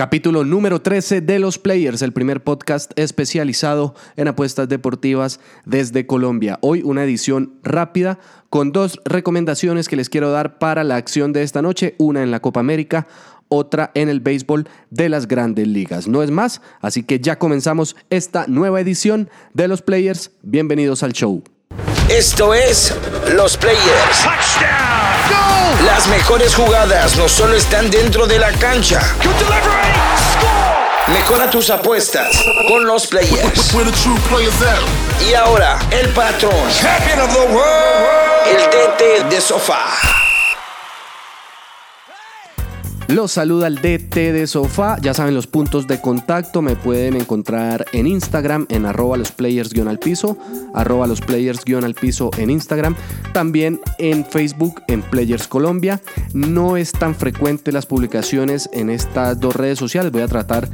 Capítulo número 13 de Los Players, el primer podcast especializado en apuestas deportivas desde Colombia. Hoy una edición rápida con dos recomendaciones que les quiero dar para la acción de esta noche, una en la Copa América, otra en el béisbol de las Grandes Ligas. No es más, así que ya comenzamos esta nueva edición de Los Players. Bienvenidos al show. Esto es Los Players. ¡Touchdown! Las mejores jugadas no solo están dentro de la cancha. Mejora tus apuestas con Los Players. Y ahora, el patrón, el DT de Sofá. Los saluda el DT de Sofá. Ya saben los puntos de contacto. Me pueden encontrar en Instagram en @losplayers_piso, @losplayers_piso en Instagram. También en Facebook en Players Colombia. No es tan frecuente las publicaciones en estas dos redes sociales. Voy a tratar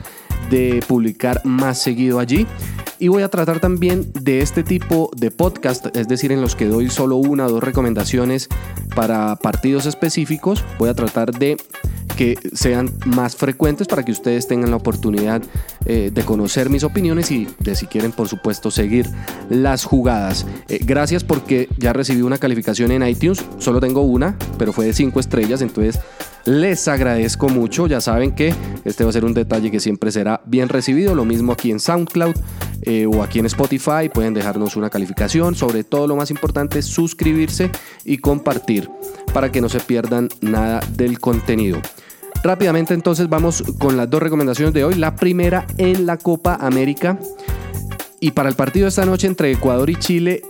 de publicar más seguido allí. Y voy a tratar también de este tipo de podcast, es decir, en los que doy solo una o dos recomendaciones para partidos específicos. Voy a tratar de que sean más frecuentes para que ustedes tengan la oportunidad de conocer mis opiniones y de, si quieren, por supuesto, seguir las jugadas. Gracias, porque ya recibí una calificación en iTunes. Solo tengo una, pero fue de 5 estrellas, entonces les agradezco mucho. Ya saben que este va a ser un detalle que siempre será bien recibido. Lo mismo aquí en SoundCloud o aquí en Spotify. Pueden dejarnos una calificación. Sobre todo, lo más importante es suscribirse y compartir para que no se pierdan nada del contenido. Rápidamente, entonces, vamos con las dos recomendaciones de hoy. La primera en la Copa América. Y para el partido de esta noche entre Ecuador y Chile,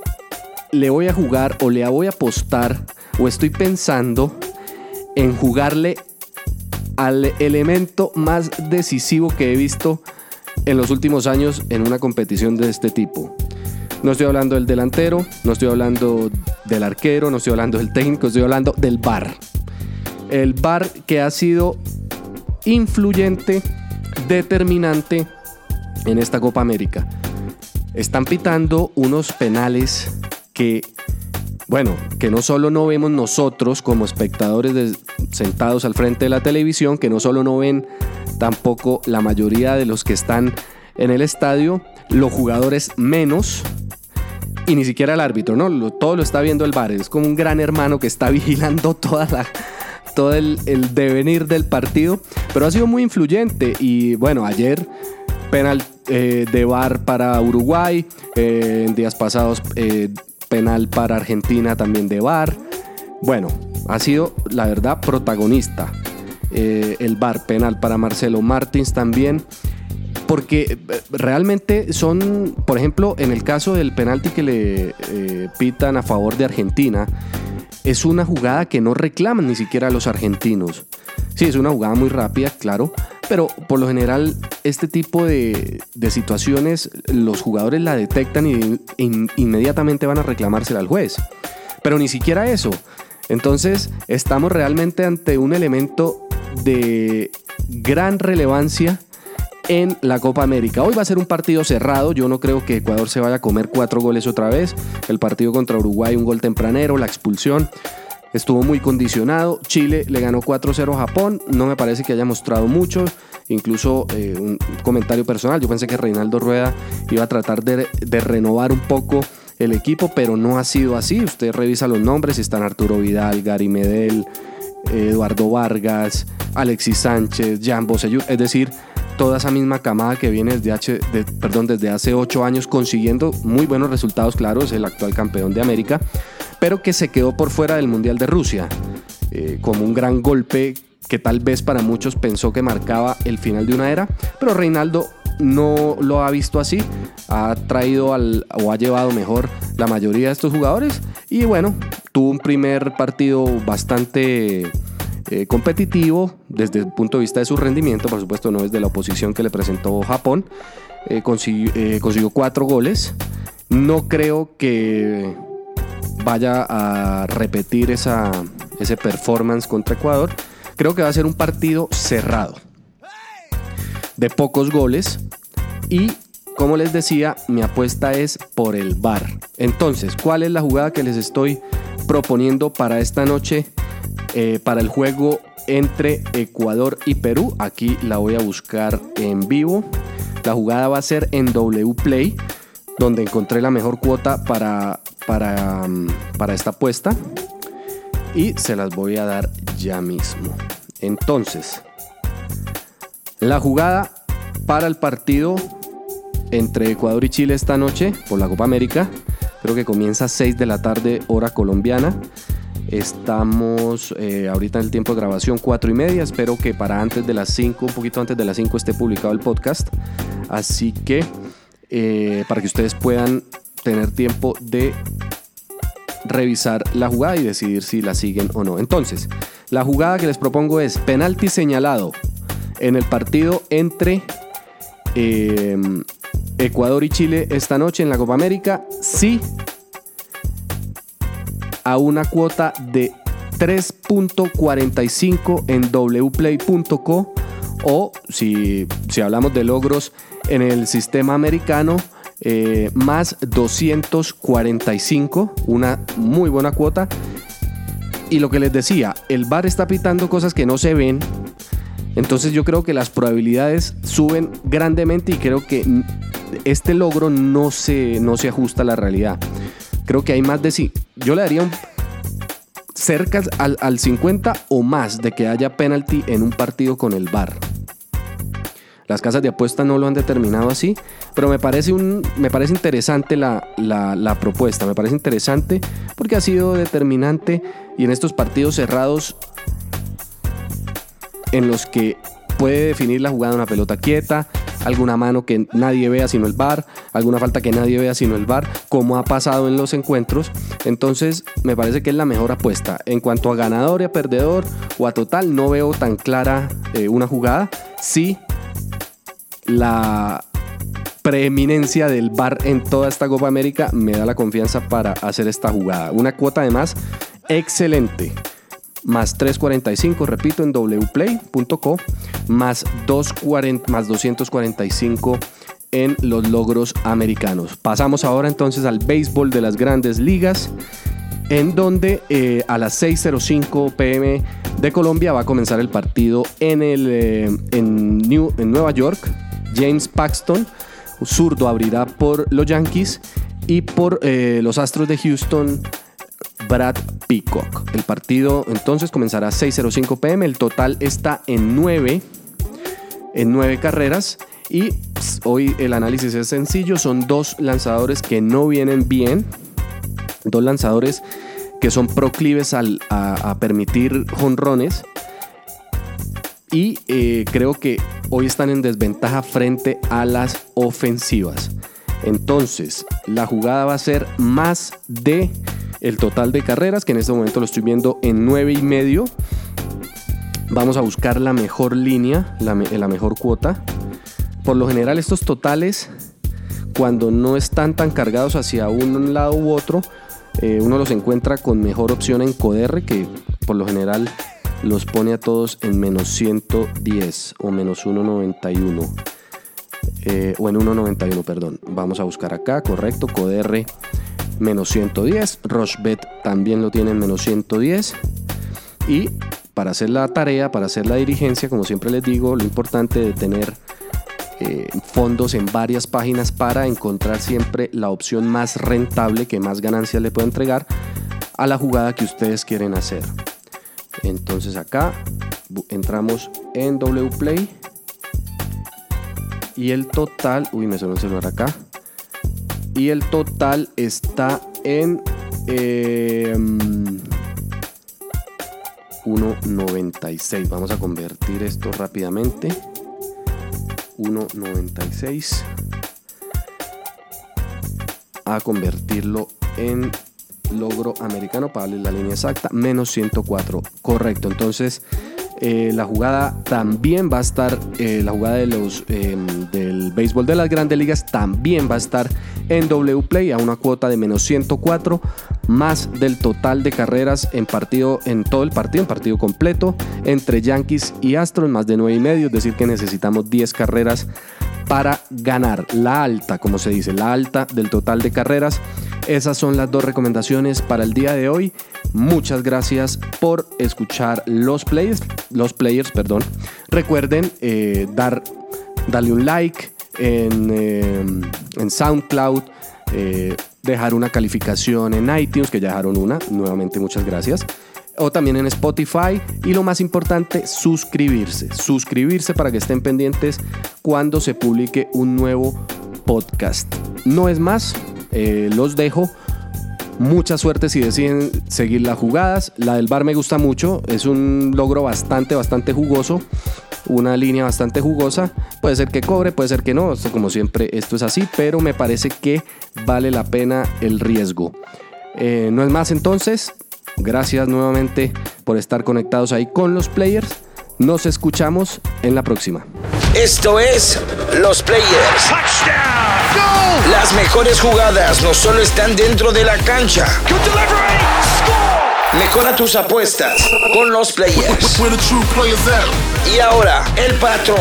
le voy a jugar o le voy a apostar o estoy pensando en jugarle al elemento más decisivo que he visto en los últimos años en una competición de este tipo. No estoy hablando del delantero, no estoy hablando del arquero, no estoy hablando del técnico, estoy hablando del VAR. El VAR, que ha sido influyente, determinante en esta Copa América. Están pitando unos penales que, bueno, que no solo no vemos nosotros como espectadores sentados al frente de la televisión, que no solo no ven tampoco la mayoría de los que están en el estadio, los jugadores menos, y ni siquiera el árbitro, ¿no? Todo lo está viendo el VAR. Es como un gran hermano que está vigilando todo el devenir del partido, pero ha sido muy influyente. Y bueno, ayer penal de VAR para Uruguay, en días pasados penal para Argentina también de VAR. Bueno, ha sido, la verdad, protagonista el VAR. Penal para Marcelo Martins también, porque realmente son, por ejemplo, en el caso del penalti que le pitan a favor de Argentina, es una jugada que no reclaman ni siquiera los argentinos. Sí, es una jugada muy rápida, claro, pero por lo general este tipo de situaciones los jugadores la detectan y inmediatamente van a reclamársela al juez. Pero ni siquiera eso. Entonces estamos realmente ante un elemento de gran relevancia en la Copa América. Hoy va a ser un partido cerrado. Yo no creo que Ecuador se vaya a comer 4 goles otra vez. El partido contra Uruguay, un gol tempranero, la expulsión estuvo muy condicionado. Chile le ganó 4-0 a Japón. No me parece que haya mostrado mucho. Incluso un comentario personal, yo pensé que Reinaldo Rueda iba a tratar de renovar un poco el equipo, pero no ha sido así. Usted revisa los nombres, están Arturo Vidal, Gary Medel, Eduardo Vargas, Alexis Sánchez, Jean Beausejour, es decir, toda esa misma camada que viene desde hace 8 años consiguiendo muy buenos resultados. Claro, es el actual campeón de América, pero que se quedó por fuera del Mundial de Rusia, como un gran golpe que tal vez para muchos pensó que marcaba el final de una era, pero Reinaldo no lo ha visto así. Ha traído o ha llevado mejor la mayoría de estos jugadores y, bueno, tuvo un primer partido bastante competitivo desde el punto de vista de su rendimiento. Por supuesto, no desde la oposición que le presentó Japón. Consiguió 4 goles. No creo que vaya a repetir ese performance contra Ecuador. Creo que va a ser un partido cerrado, de pocos goles, y, como les decía, mi apuesta es por el VAR. Entonces, ¿cuál es la jugada que les estoy proponiendo para esta noche? Para el juego entre Ecuador y Perú. Aquí la voy a buscar en vivo. La jugada va a ser en WPlay, donde encontré la mejor cuota para esta apuesta. Y se las voy a dar ya mismo. Entonces, la jugada para el partido entre Ecuador y Chile esta noche por la Copa América. Creo que comienza a 6 de la tarde, hora colombiana. Estamos ahorita en el tiempo de grabación 4:30. Espero que para antes de las 5, un poquito antes de las 5, esté publicado el podcast. Así que para que ustedes puedan tener tiempo de revisar la jugada y decidir si la siguen o no. Entonces, la jugada que les propongo es penalti señalado en el partido entre Ecuador y Chile esta noche en la Copa América, sí, a una cuota de 3.45 en wplay.co, o si hablamos de logros en el sistema americano, más 245, una muy buena cuota. Y lo que les decía, el VAR está pitando cosas que no se ven. Entonces yo creo que las probabilidades suben grandemente y creo que este logro no se ajusta a la realidad. Creo que hay más de sí. Yo le daría cerca al 50 o más de que haya penalti en un partido con el VAR. Las casas de apuesta no lo han determinado así, pero me parece interesante la propuesta. Me parece interesante porque ha sido determinante y en estos partidos cerrados en los que puede definir la jugada una pelota quieta, alguna mano que nadie vea sino el VAR, alguna falta que nadie vea sino el VAR, como ha pasado en los encuentros. Entonces me parece que es la mejor apuesta. En cuanto a ganador y a perdedor o a total, no veo tan clara una jugada. Sí, la preeminencia del VAR en toda esta Copa América me da la confianza para hacer esta jugada. Una cuota además excelente. Más 3.45, repito, en wplay.co, más 245 en los logros americanos. Pasamos ahora entonces al béisbol de las Grandes Ligas, en donde a las 6:05 p.m. de Colombia va a comenzar el partido en Nueva York. James Paxton, zurdo, abrirá por los Yankees, y por los Astros de Houston, Brad Peacock. El partido entonces comenzará a 6:05 p.m. El total está en 9 carreras. Y hoy el análisis es sencillo. Son dos lanzadores que no vienen bien. Dos lanzadores que son proclives a permitir jonrones. Y creo que hoy están en desventaja frente a las ofensivas. Entonces, la jugada va a ser más de el total de carreras, que en este momento lo estoy viendo en 9.5. Vamos a buscar la mejor línea, la mejor cuota. Por lo general, estos totales, cuando no están tan cargados hacia un lado u otro, uno los encuentra con mejor opción en Codere, que por lo general los pone a todos en menos 110 o menos 1.91. O en 1.91, perdón. Vamos a buscar acá, correcto, Codere menos 110, Rushbet también lo tiene en menos 110. Y para hacer la tarea, para hacer la dirigencia, como siempre les digo, lo importante de tener fondos en varias páginas para encontrar siempre la opción más rentable, que más ganancias le pueda entregar a la jugada que ustedes quieren hacer. Entonces acá entramos en WPlay y el total, me sonó el celular acá. Y el total está en 1.96. Vamos a convertir esto rápidamente. 1.96. A convertirlo en logro americano para darle la línea exacta. Menos 104. Correcto. Entonces, la jugada también va a estar, la jugada de del béisbol de las Grandes Ligas también va a estar en WPlay a una cuota de menos 104, más del total de carreras en partido completo entre Yankees y Astros, más de 9.5, es decir que necesitamos 10 carreras para ganar la alta, como se dice, la alta del total de carreras Esas son las dos recomendaciones para el día de hoy. Muchas gracias por escuchar los players. Recuerden darle un like en SoundCloud, dejar una calificación en iTunes, que ya dejaron una, nuevamente muchas gracias, o también en Spotify, y lo más importante, suscribirse para que estén pendientes cuando se publique un nuevo podcast. No es más, los dejo. Mucha suerte si deciden seguir las jugadas. La del bar me gusta mucho, es un logro bastante jugoso, una línea bastante jugosa. Puede ser que cobre, puede ser que no, como siempre esto es así, pero me parece que vale la pena el riesgo. No es más entonces, gracias nuevamente por estar conectados ahí con los Players. Nos escuchamos en la próxima. Esto es Los Players. ¡Touchdown! Las mejores jugadas no solo están dentro de la cancha. Mejora tus apuestas con Los Players. Y ahora, el patrón,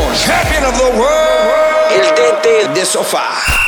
el DT de sofá.